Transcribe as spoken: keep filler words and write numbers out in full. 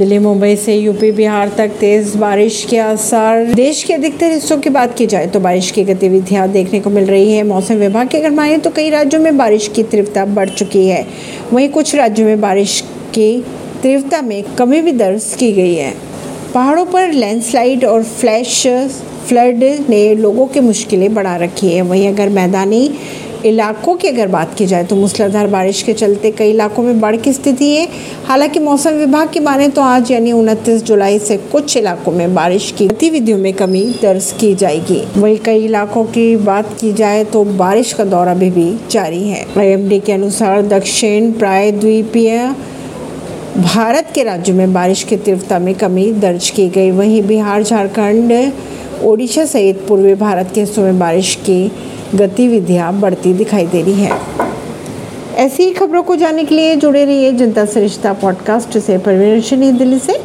दिल्ली, मुंबई से यूपी, बिहार तक तेज बारिश के आसार। देश के अधिकतर हिस्सों की बात की जाए तो बारिश की गतिविधियां देखने को मिल रही है। मौसम विभाग के गरमाए तो कई राज्यों में बारिश की तीव्रता बढ़ चुकी है, वहीं कुछ राज्यों में बारिश की तीव्रता में कमी भी दर्ज की गई है। पहाड़ों पर लैंडस्लाइड और फ्लैश फ्लड ने लोगों की मुश्किलें बढ़ा रखी है। वहीं अगर मैदानी इलाकों की अगर बात की जाए तो मूसलाधार बारिश के चलते कई इलाकों में बाढ़ की स्थिति है। हालांकि मौसम विभाग की माने तो आज यानी उनतीस जुलाई से कुछ इलाकों में बारिश की गतिविधियों में कमी दर्ज की जाएगी। वहीं कई इलाकों की बात की जाए तो बारिश का दौर अभी भी जारी है। आई एम डी के अनुसार दक्षिण प्रायद्वीपीय भारत के राज्यों में बारिश की तीव्रता में कमी दर्ज की गई। वहीं बिहार, झारखंड, ओडिशा सहित पूर्वी भारत के हिस्सों में बारिश की गतिविधियां बढ़ती दिखाई दे रही है। ऐसी ही खबरों को जानने के लिए जुड़े रहिए जनता से रिश्ता पॉडकास्ट से। परवीन अर्शी, दिल्ली से।